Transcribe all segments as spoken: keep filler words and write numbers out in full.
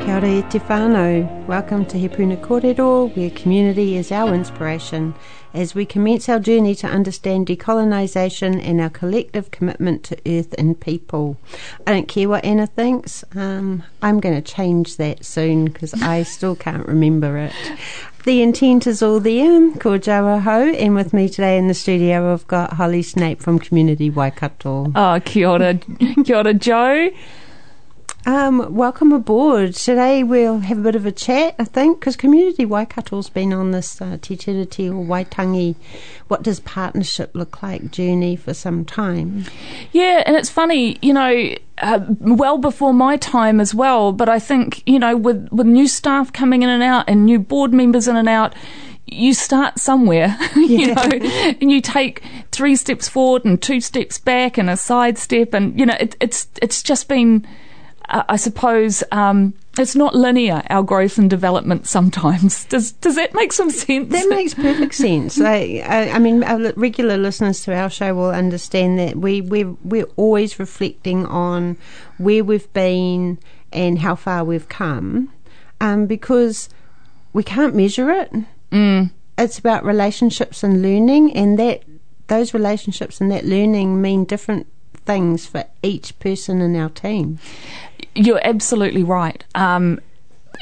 Kia ora te whānau. Welcome to He Pūna Kōrero, where community is our inspiration, as we commence our journey to understand decolonisation and our collective commitment to earth and people. I don't care what Anna thinks, um, I'm going to change that soon because I still can't remember it. The intent is all there. Ko jawa hau, and with me today in the studio I've got Holly Snape from Community Waikato. Oh, kia ora, kia ora Joe. Um, welcome aboard. Today we'll have a bit of a chat, I think, because Community Waikato's been on this uh, Te Tiriti o Waitangi, what does partnership look like, journey for some time. Yeah, and it's funny, you know, uh, well before my time as well, but I think, you know, with, with new staff coming in and out and new board members in and out, you start somewhere, you yeah. know, and you take three steps forward and two steps back and a side step, and, you know, it, it's it's just been... I suppose um, it's not linear, our growth and development sometimes. Does does that make some sense? That makes perfect sense. I, I, I mean, our regular listeners to our show will understand that we, we're, we're always reflecting on where we've been and how far we've come, um, because we can't measure it. Mm. It's about relationships and learning, and that those relationships and that learning mean different things for each person in our team. You're absolutely right, um,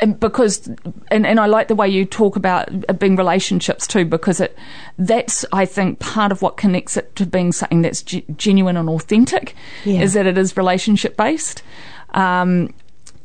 and because and, and I like the way you talk about being relationships too, because it that's I think part of what connects it to being something that's g- genuine and authentic, yeah. is that it is relationship based. Um,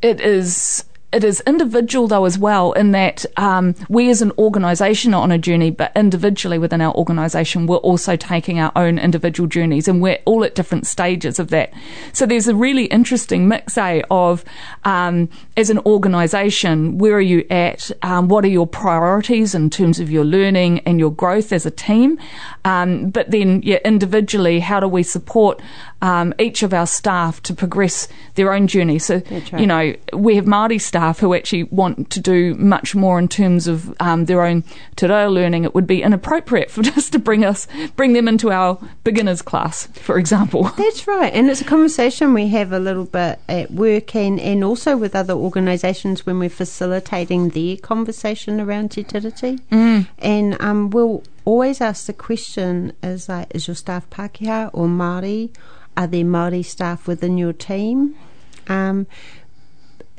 it is it is individual though as well, in that um, we as an organisation are on a journey, but individually within our organisation we're also taking our own individual journeys, and we're all at different stages of that. So there's a really interesting mix, eh, of um, as an organisation, where are you at, um, what are your priorities in terms of your learning and your growth as a team, um, but then yeah, individually, how do we support um, each of our staff to progress their own journey. So right. you know, we have Māori staff who actually want to do much more in terms of um, their own te reo learning. It would be inappropriate for us to bring us bring them into our beginners class, for example. That's right, and it's a conversation we have a little bit at work, and, and also with other organisations when we're facilitating their conversation around te tiriti. Mm. And um, we'll always ask the question, is like, is your staff Pākehā or Māori? Are there Māori staff within your team? Um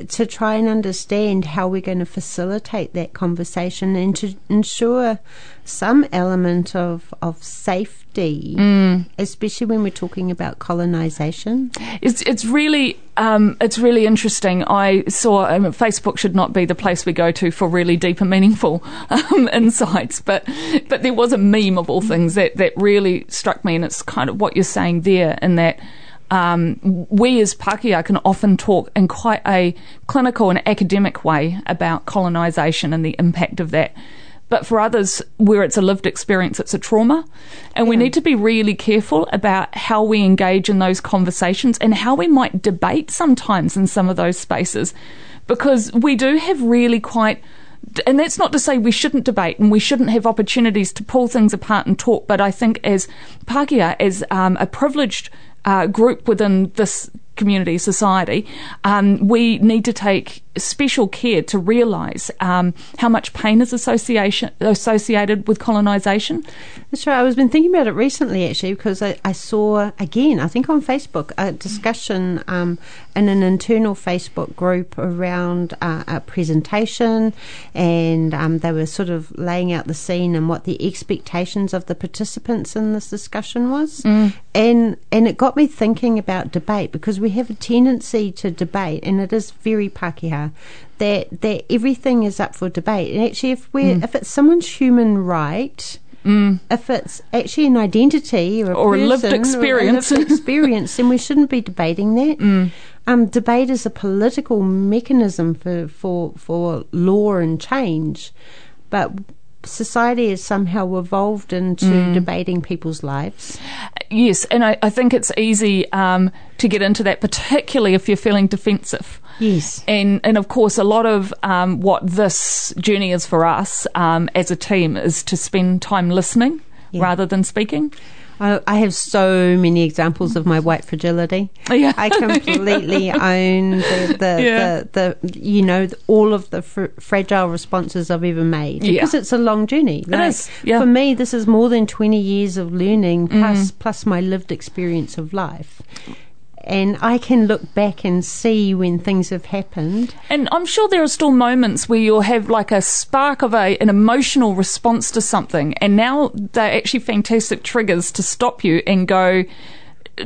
to try and understand how we're going to facilitate that conversation and to ensure some element of, of safety, mm. especially when we're talking about colonisation. It's it's really um, it's really interesting. I saw um, Facebook should not be the place we go to for really deep and meaningful um, insights, but but there was a meme of all things that, that really struck me, and it's kind of what you're saying there, in that Um, we as Pākehā can often talk in quite a clinical and academic way about colonisation and the impact of that. But for others, where it's a lived experience, it's a trauma. And yeah. we need to be really careful about how we engage in those conversations and how we might debate sometimes in some of those spaces. Because we do have really quite... And that's not to say we shouldn't debate and we shouldn't have opportunities to pull things apart and talk. But I think as Pākehā, as um, a privileged... Uh, group within this community, society, um, we need to take special care to realise um, how much pain is association, associated with colonisation. That's right. I was been thinking about it recently, actually, because I, I saw, again, I think on Facebook, a discussion um, in an internal Facebook group around uh, a presentation, and um, they were sort of laying out the scene and what the expectations of the participants in this discussion was. Mm. And and it got me thinking about debate, because we have a tendency to debate, and it is very Pākehā, that that everything is up for debate. And actually, if we mm. if it's someone's human right, mm. if it's actually an identity or a, or person, a lived experience, or a lived experience, then we shouldn't be debating that. Mm. Um, debate is a political mechanism for for, for law and change. but society has somehow evolved into mm. debating people's lives. Yes, and I, I think it's easy um, to get into that, particularly if you're feeling defensive. Yes. And and of course, a lot of um, what this journey is for us um, as a team is to spend time listening yeah. rather than speaking. I, I have so many examples of my white fragility. Yeah. I completely yeah. own the, the, yeah. the, the, you know, all of the fr- fragile responses I've ever made yeah. because it's a long journey. Like, it is. Yeah. For me, this is more than twenty years of learning plus, mm. plus my lived experience of life. And I can look back and see when things have happened. And I'm sure there are still moments where you'll have like a spark of a, an emotional response to something. And now they're actually fantastic triggers to stop you and go,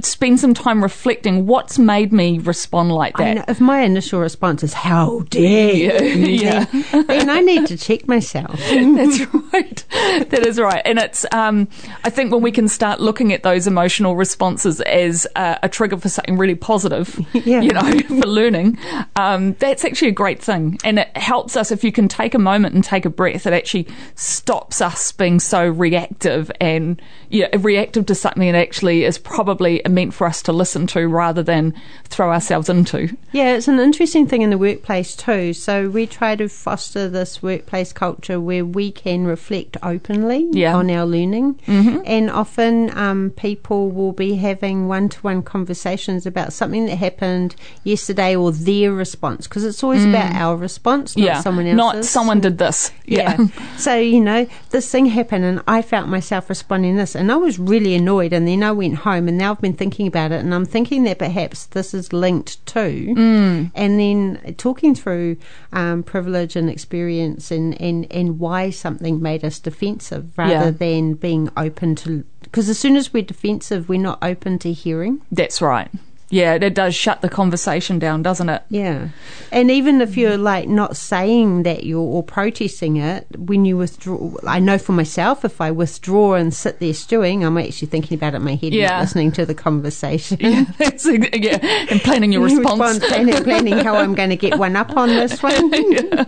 spend some time reflecting what's made me respond like that. I know, if my initial response is, how dare you, yeah. yeah. then I need to check myself. That's right. That is right. And it's, um, I think when we can start looking at those emotional responses as uh, a trigger for something really positive, yeah. you know, for learning, um, that's actually a great thing. And it helps us, if you can take a moment and take a breath, it actually stops us being so reactive and you know, reactive to something that actually is probably meant for us to listen to rather than throw ourselves into. Yeah, it's an interesting thing in the workplace too. So we try to foster this workplace culture where we can reflect openly yeah. on our learning. Mm-hmm. And often um, people will be having one-to-one conversations about something that happened yesterday or their response, because it's always mm. about our response, not yeah. someone else's. Not someone did this. Yeah. yeah. So, you know, this thing happened and I felt myself responding this and I was really annoyed, and then I went home and now I've been thinking about it and I'm thinking that perhaps this is linked to mm. and then talking through um, privilege and experience and, and, and why something made us defensive rather yeah. than being open to, because as soon as we're defensive we're not open to hearing. That's right. Yeah, it does shut the conversation down, doesn't it? Yeah. And even if you're like not saying that you're or protesting it, when you withdraw, I know for myself, if I withdraw and sit there stewing, I'm actually thinking about it in my head yeah. and not listening to the conversation. Yeah, that's, yeah. and planning your response. response planning, planning how I'm going to get one up on this one. yeah.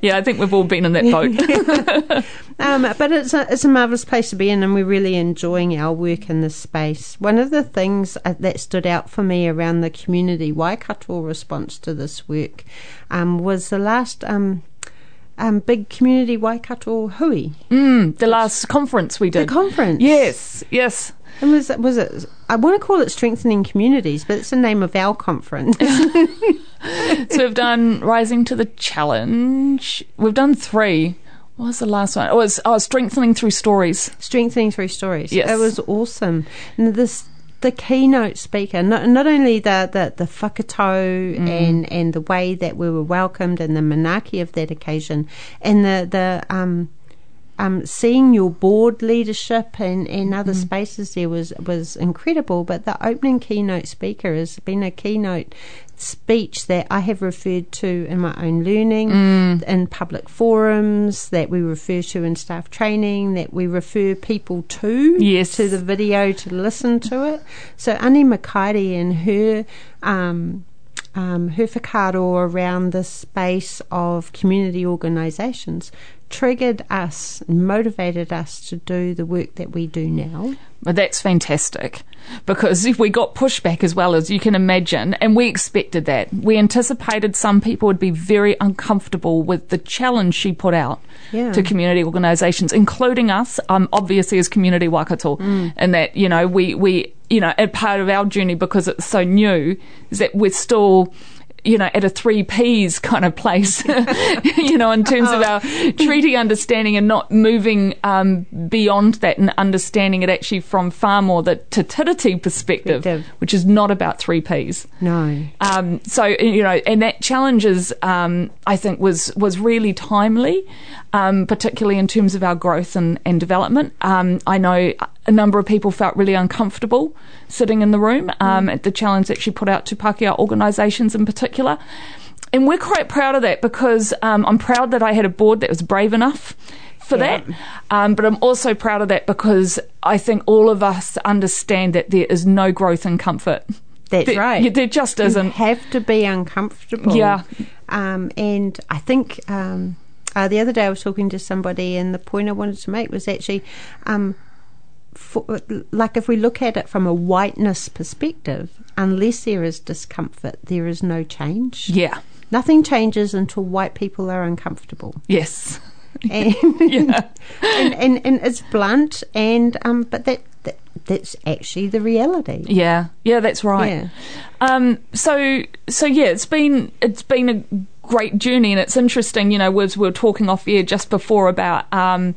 yeah, I think we've all been in that boat. um, but it's a, it's a marvellous place to be in, and we're really enjoying our work in this space. One of the things that stood out for me around the Community Waikato response to this work um, was the last um, um, big Community Waikato hui. Mm, the last conference we did. The conference. Yes, yes. And was it, was it, I want to call it Strengthening Communities, but it's the name of our conference. So we've done Rising to the Challenge. We've done three. What was the last one? It was oh, Strengthening Through Stories. Strengthening Through Stories. Yes. It was awesome. And this... the keynote speaker, not not only the, the, the whakatau mm. and, and the way that we were welcomed and the manaaki of that occasion, and the, the um, um, seeing your board leadership and, and other mm. spaces there was, was incredible, but the opening keynote speaker has been a keynote speech that I have referred to in my own learning, mm. in public forums, that we refer to in staff training, that we refer people to, yes. to the video to listen to it. So Aunty Makaere and her um, um, her whakaro around the space of community organisations triggered us, motivated us to do the work that we do now. Well, that's fantastic, because if we got pushback as well, as you can imagine, and we expected that. We anticipated some people would be very uncomfortable with the challenge she put out yeah. to community organisations, including us, um, obviously as Community Waikato, mm. and that, you know, we, we, you know, and part of our journey, because it's so new, is that we're still... you know, at a three P's kind of place, you know, in terms oh. of our treaty understanding and not moving um, beyond that and understanding it actually from far more the Te Tiriti perspective, perspective, which is not about three P's. No. Um, so, you know, and that challenges, um, I think, was, was really timely, um, particularly in terms of our growth and, and development. Um, I know a number of people felt really uncomfortable sitting in the room um, mm. at the challenge that she put out to Pākehā organisations in particular. And we're quite proud of that, because um, I'm proud that I had a board that was brave enough for yeah. that. Um, but I'm also proud of that because I think all of us understand that there is no growth in comfort. That's there, right. There just isn't. You have to be uncomfortable. Yeah. Um, and I think... Um Uh, the other day I was talking to somebody, and the point I wanted to make was actually, um, for, like if we look at it from a whiteness perspective, unless there is discomfort, there is no change. Yeah. Nothing changes until white people are uncomfortable. Yes. And, yeah. and, and, and it's blunt, and um, but that, that that's actually the reality. Yeah, yeah, that's right. Yeah. Um, so so yeah, it's been it's been a great journey, and it's interesting. You know, we were talking off air just before about um,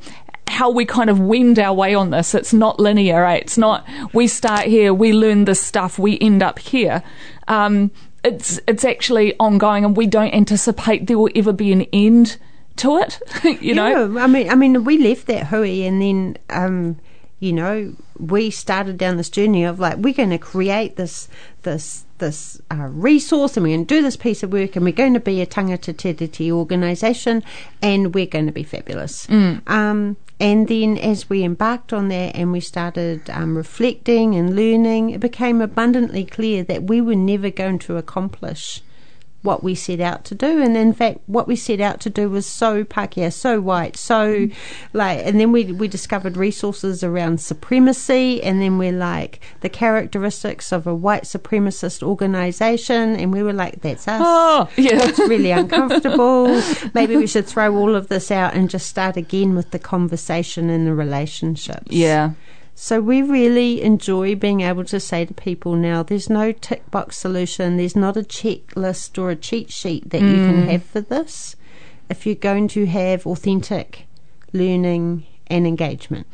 how we kind of wend our way on this. It's not linear, right? It's not we start here, we learn this stuff, we end up here. Um, it's it's actually ongoing, and we don't anticipate there will ever be an end to it. you know yeah, I mean I mean we left that hui, and then um you know we started down this journey of like, we're going to create this this this uh, resource, and we're going to do this piece of work, and we're going to be a tangata te riti organisation, and we're going to be fabulous. mm. Um and then as we embarked on that, and we started um, reflecting and learning, it became abundantly clear that we were never going to accomplish what we set out to do. And in fact, what we set out to do was so Pākehā, so white, so mm. like, and then we we discovered resources around supremacy, and then we're like, the characteristics of a white supremacist organisation, and we were like, that's us. Oh, yeah. It's really uncomfortable. Maybe we should throw all of this out and just start again with the conversation and the relationships. Yeah. So we really enjoy being able to say to people now, there's no tick box solution. There's not a checklist or a cheat sheet that mm. you can have for this if you're going to have authentic learning and engagement.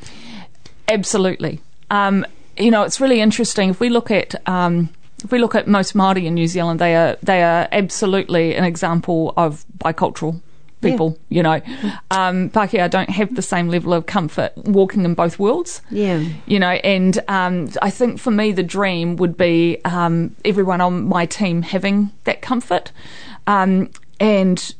Absolutely. Um, you know, it's really interesting. If we look at um, if we look at most Māori in New Zealand, they are they are absolutely an example of bicultural people. Yeah. You know, um, Pākehā don't have the same level of comfort walking in both worlds. Yeah. You know, and um, I think for me the dream would be um, everyone on my team having that comfort, um, and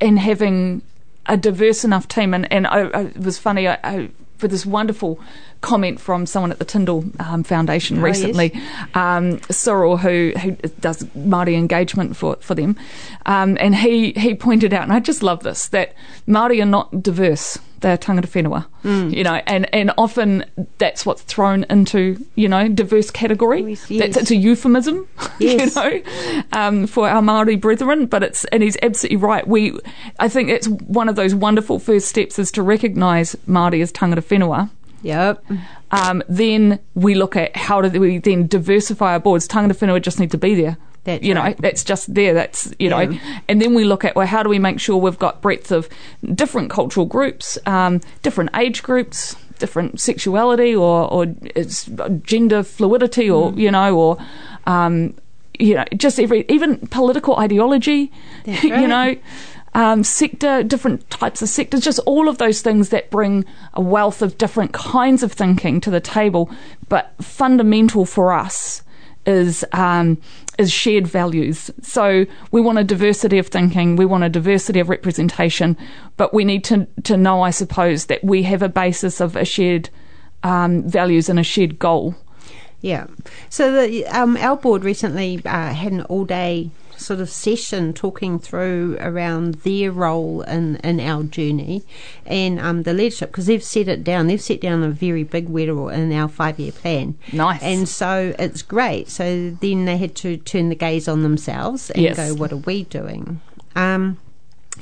and having a diverse enough team. And, and I, I, it was funny, I, I, for this wonderful comment from someone at the Tyndall um, Foundation oh, recently, yes. um, Sorrel, who who does Māori engagement for for them, um, and he he pointed out, and I just love this, that Māori are not diverse; they're tangata whenua, mm. you know, and, and often that's what's thrown into, you know, diverse category. Yes, yes. That's it's a euphemism, yes. you know, um, for our Māori brethren. But it's and he's absolutely right. We I think it's one of those wonderful first steps is to recognise Māori as tangata whenua. Yep. Um, then we look at how do we then diversify our boards. Tangata whenua just need to be there. That's you know, right. that's just there. That's, you yeah. know. And then we look at, well, how do we make sure we've got breadth of different cultural groups, um, different age groups, different sexuality or, or it's gender fluidity or, mm. you know, or, um, you know, just every, even political ideology, that's right. you know. Um, sector, different types of sectors, just all of those things that bring a wealth of different kinds of thinking to the table. But fundamental for us is um, is shared values. So we want a diversity of thinking, we want a diversity of representation, but we need to, to know, I suppose, that we have a basis of a shared um, values and a shared goal. Yeah. So the, um, our board recently uh, had an all-day sort of session talking through around their role in, in our journey and um, the leadership, because they've set it down, they've set down a very big wērero in our five-year plan. Nice. And so it's great. So then they had to turn the gaze on themselves and yes. go, what are we doing? Um,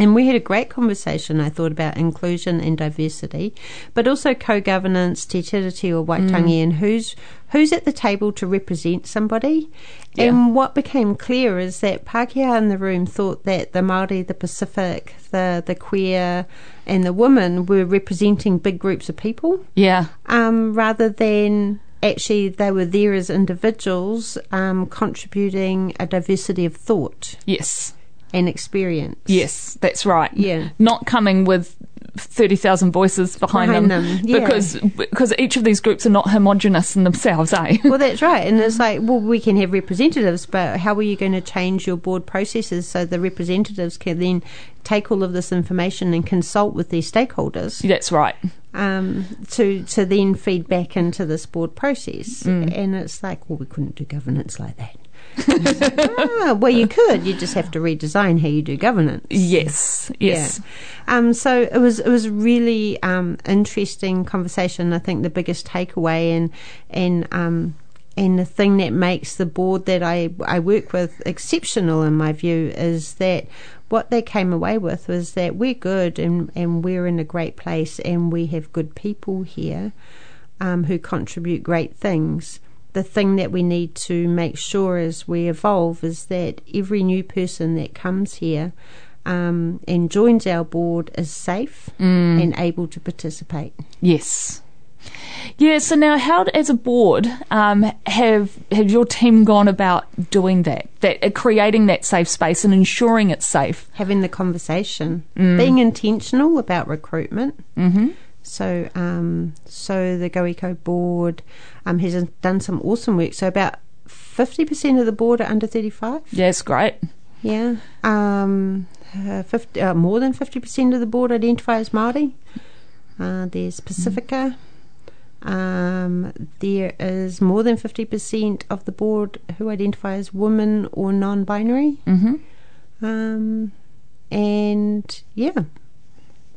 and we had a great conversation, I thought, about inclusion and diversity, but also co-governance, te tiriti o Waitangi, mm. and who's who's at the table to represent somebody. Yeah. And what became clear is that Pākehā in the room thought that the Māori, the Pacific, the, the queer and the women were representing big groups of people. Yeah. Um, rather than actually they were there as individuals um, contributing a diversity of thought. Yes. And experience. Yes, that's right. Yeah. Not coming with thirty thousand voices behind, behind them, them. Yeah. because because each of these groups are not homogenous in themselves, eh? Well, that's right. And it's like, well, we can have representatives, but how are you going to change your board processes so the representatives can then take all of this information and consult with their stakeholders? That's right. Um, to to then feed back into this board process. Mm. And it's like, well, we couldn't do governance like that. ah, well, you could. You just have to redesign how you do governance. Yes, yes. Yeah. Um, so it was it was really um, interesting conversation. I think the biggest takeaway and and um, and the thing that makes the board that I I work with exceptional, in my view, is that what they came away with was that we're good and, and we're in a great place and we have good people here um, who contribute great things. The thing that we need to make sure as we evolve is that every new person that comes here um, and joins our board is safe mm. and able to participate. Yes. Yeah, so now how, as a board, um, have have your team gone about doing that, that uh, creating that safe space and ensuring it's safe? Having the conversation, mm. being intentional about recruitment. Mm-hmm. So, um, so the GoEco board um, has done some awesome work. So about fifty percent of the board are under thirty-five. Yeah, that's great. Yeah. Um, uh, fifty, uh, more than fifty percent of the board identify as Māori. Uh, there's Pasifika. Mm. Um, there is more than fifty percent of the board who identify as women or non-binary. Mm-hmm. Um, and, yeah.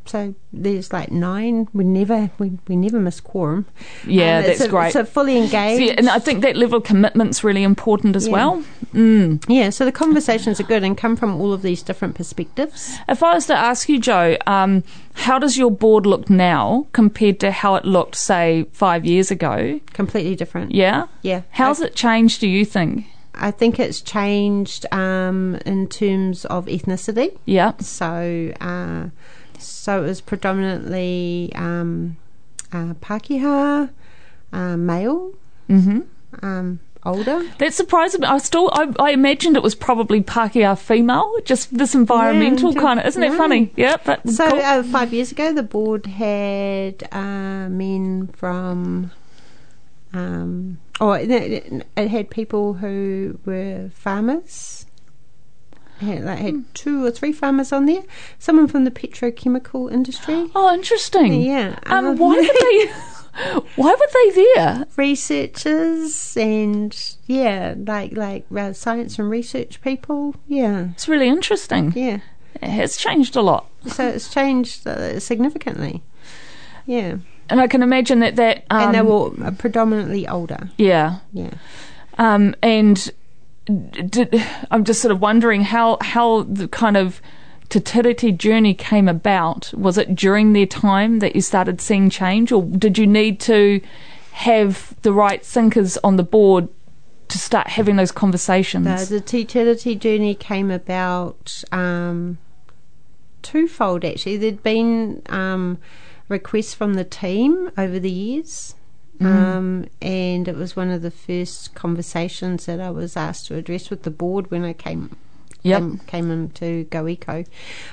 So there's like nine. We never we, we never miss quorum. Yeah, um, that's so, great. So fully engaged. So, yeah, and I think that level of commitment's really important as yeah. well. Mm. Yeah, so the conversations are good and come from all of these different perspectives. If I was to ask you, Jo, um, how does your board look now compared to how it looked, say, five years ago? Completely different. Yeah? Yeah. How's I, it changed, do you think? I think it's changed um, in terms of ethnicity. Yeah. So... Uh, So it was predominantly um, uh, Pākehā, uh, male, mm-hmm. um, older. That surprised me. I still, I, I imagined it was probably Pākehā female, just this environmental yeah, kind of, isn't no. it funny? Yeah, but so cool. uh, five years ago, the board had uh, men from, um, or it had people who were farmers. Had, like, had two or three farmers on there. Someone from the petrochemical industry. Oh, interesting. Yeah. Um, um, why were they? Why were they there? Researchers and yeah, like like science and research people. Yeah, it's really interesting. Yeah, it's changed a lot. So it's changed uh, significantly. Yeah, and I can imagine that that um, and they were predominantly older. Yeah, yeah, um, and. Did, I'm just sort of wondering how, how the kind of Te Tiriti journey came about. Was it during their time that you started seeing change, or did you need to have the right thinkers on the board to start having those conversations? No, the Te Tiriti journey came about um, twofold, actually. There'd been um, requests from the team over the years. Um, and it was one of the first conversations that I was asked to address with the board when I came yep. came, came into GoEco.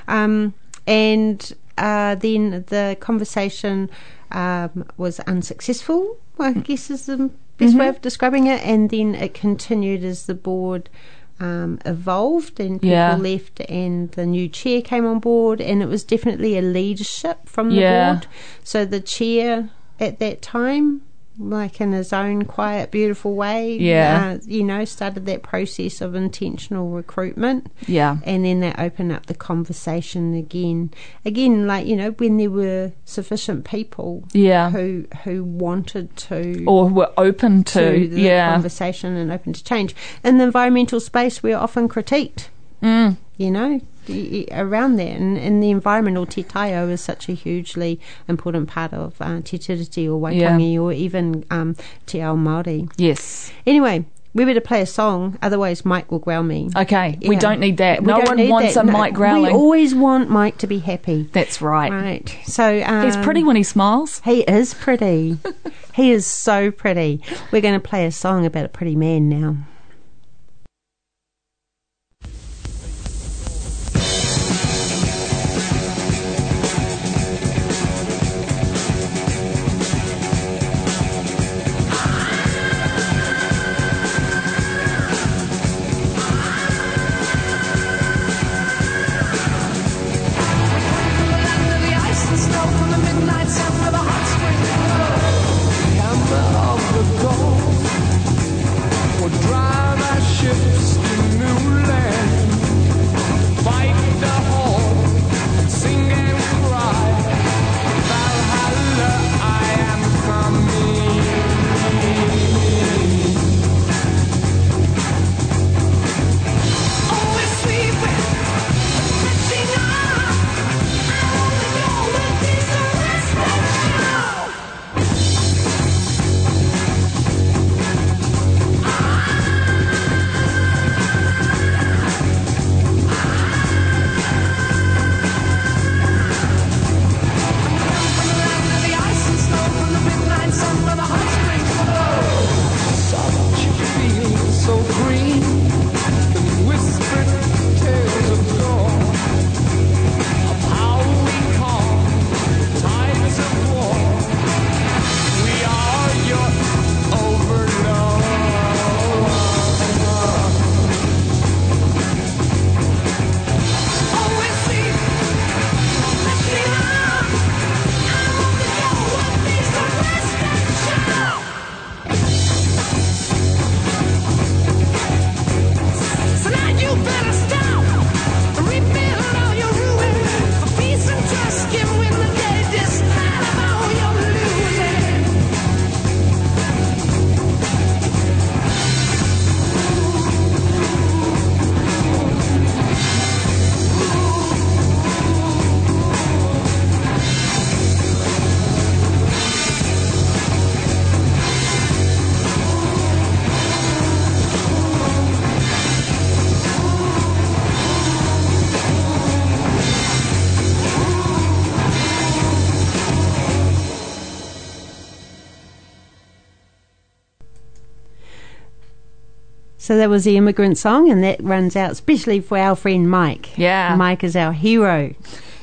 Um, and uh, then the conversation um, was unsuccessful, I guess is the best mm-hmm. way of describing it. And then it continued as the board um, evolved and people yeah. left and the new chair came on board. And it was definitely a leadership from the yeah. board. So the chair at that time, like in his own quiet, beautiful way, yeah. uh, you know, started that process of intentional recruitment. Yeah. And then that opened up the conversation again. Again, like, you know, when there were sufficient people yeah. who who wanted to. Or were open to. to the yeah. conversation and open to change. In the environmental space, we're often critiqued, mm. you know, around that. And, and the environmental te taio is such a hugely important part of uh, Te Tiriti or Waitangi yeah. or even um, Te Ao Māori. Yes. Anyway, we better play a song, otherwise Mike will growl me. Okay, yeah. We don't need that. We no one wants that. a no, Mike growling. We always want Mike to be happy. That's right. Right. So um, he's pretty when he smiles. He is pretty. He is so pretty. We're going to play a song about a pretty man now. Drive. So that was the immigrant song, and that runs out especially for our friend Mike. Yeah. Mike is our hero.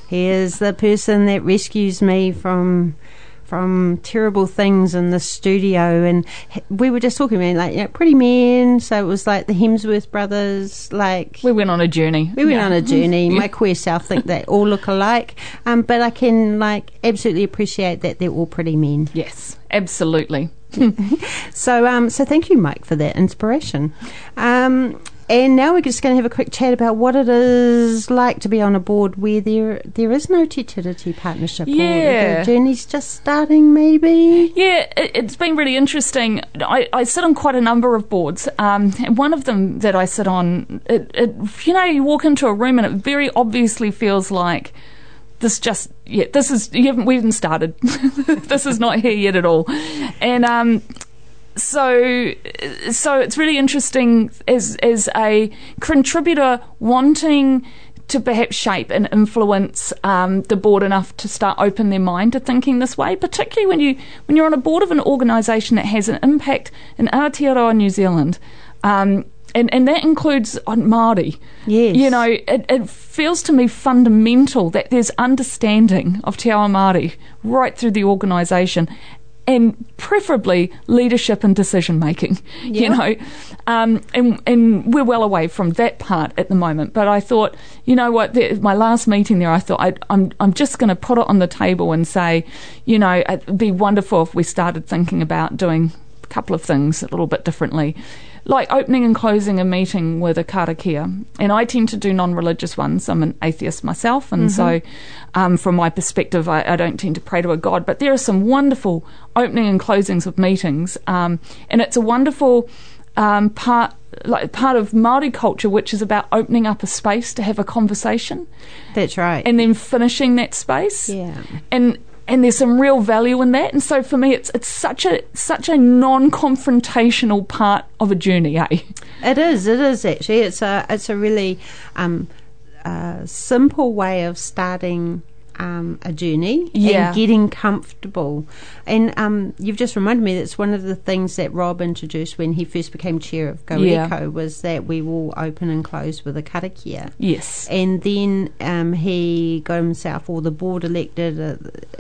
He is the person that rescues me from from terrible things in the studio. And we were just talking about, like, you know, Pretty Men, so it was like the Hemsworth brothers, like... We went on a journey. We went yeah. on a journey. My queer self think they all look alike. Um, but I can, like, absolutely appreciate that they're all pretty men. Yes, absolutely. so, um, so thank you, Mike, for that inspiration. Um... And now we're just going to have a quick chat about what it is like to be on a board where there there is no Te Tiriti partnership. Yeah. Or the journey's just starting, maybe. Yeah, it, it's been really interesting. I, I sit on quite a number of boards, um, and one of them that I sit on, it, it, you know, you walk into a room and it very obviously feels like this just yeah, this is you haven't we haven't started. This is not here yet at all, and um. So, so it's really interesting as as a contributor wanting to perhaps shape and influence um, the board enough to start open their mind to thinking this way, particularly when you when you're on a board of an organisation that has an impact in Aotearoa New Zealand, um, and and that includes on Māori. Yes, you know, it, it feels to me fundamental that there's understanding of Te Ao Māori right through the organisation. And preferably leadership and decision making, yeah. you know, um, and and we're well away from that part at the moment. But I thought, you know what, the, my last meeting there, I thought I, I'm I'm just going to put it on the table and say, you know, it'd be wonderful if we started thinking about doing a couple of things a little bit differently, like opening and closing a meeting with a karakia. And I tend to do non-religious ones. I'm an atheist myself, and mm-hmm. so um, from my perspective, I, I don't tend to pray to a god. But there are some wonderful opening and closings of meetings, um, and it's a wonderful um, part, like part of Māori culture, which is about opening up a space to have a conversation. That's right. And then finishing that space. Yeah. And. And there's some real value in that, and so for me, it's it's such a such a non-confrontational part of a journey, eh? It is, it is actually. It's a it's a really um, uh, simple way of starting um, a journey yeah. and getting comfortable. And um, you've just reminded me that's one of the things that Rob introduced when he first became chair of GoEco yeah. was that we will open and close with a karakia. Yes. And then um, he got himself, or the board elected, uh,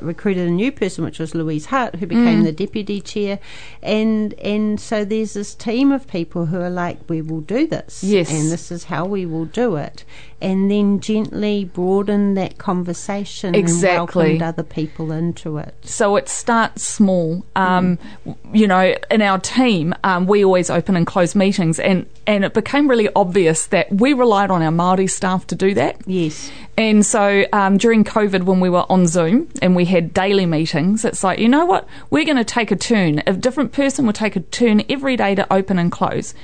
recruited a new person, which was Louise Hutt, who became mm. the deputy chair. And and so there's this team of people who are like, we will do this. Yes. And this is how we will do it. And then gently broaden that conversation exactly. and welcome other people into it. So it starts small. Um, mm. You know, in our team, um, we always open and close meetings, and, and it became really obvious that we relied on our Māori staff to do that. Yes. And so um, during COVID, when we were on Zoom and we had daily meetings, it's like, you know what, we're going to take a turn. A different person will take a turn every day to open and close.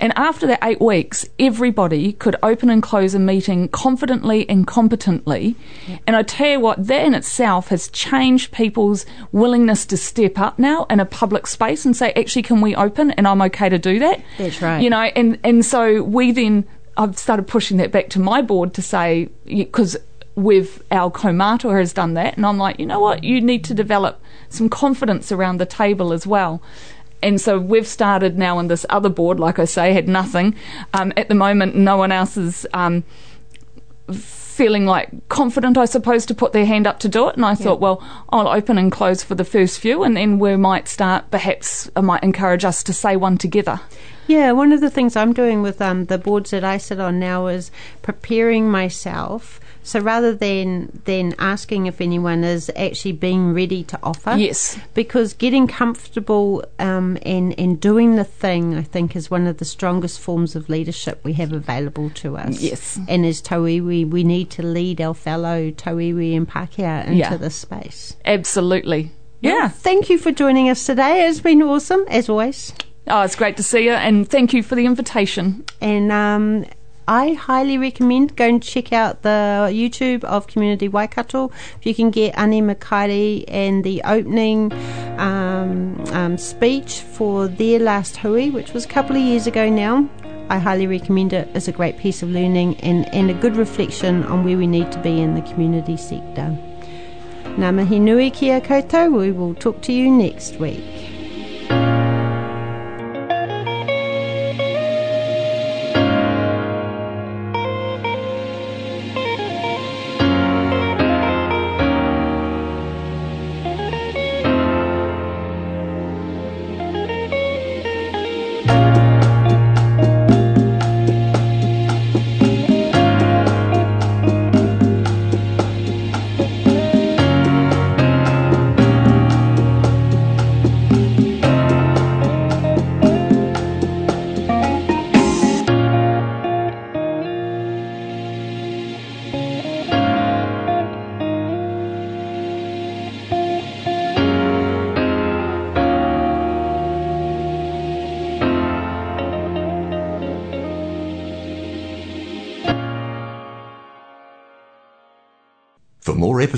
And after that eight weeks, everybody could open and close a meeting confidently and competently. Yep. And I tell you what, that in itself has changed people's willingness to step up now in a public space and say, actually, can we open? And I'm okay to do that. That's right. You know, and, and so we then, I've started pushing that back to my board to say, because we've, our kaumātua has done that. And I'm like, you know what, you need to develop some confidence around the table as well. And so we've started now on this other board, like I say, had nothing. Um, at the moment, no one else is um, feeling, like, confident, I suppose, to put their hand up to do it. And I yeah. thought, well, I'll open and close for the first few, and then we might start, perhaps I might encourage us to say one together. Yeah, one of the things I'm doing with um, the boards that I sit on now is preparing myself. So rather than, than asking if anyone is actually being ready to offer. Yes. Because getting comfortable um, and, and doing the thing, I think, is one of the strongest forms of leadership we have available to us. Yes. And as tauiwi, we need to lead our fellow tauiwi and Pākehā into yeah. this space. Absolutely. Yeah. Well, thank you for joining us today. It's been awesome, as always. Oh, it's great to see you, and thank you for the invitation. And um, I highly recommend go and check out the YouTube of Community Waikato. If you can get Aunty Makaere and the opening um, um, speech for their last hui, which was a couple of years ago now, I highly recommend it. It's a great piece of learning and, and a good reflection on where we need to be in the community sector. Ngā mihi nui ki a koutou. We will talk to you next week. more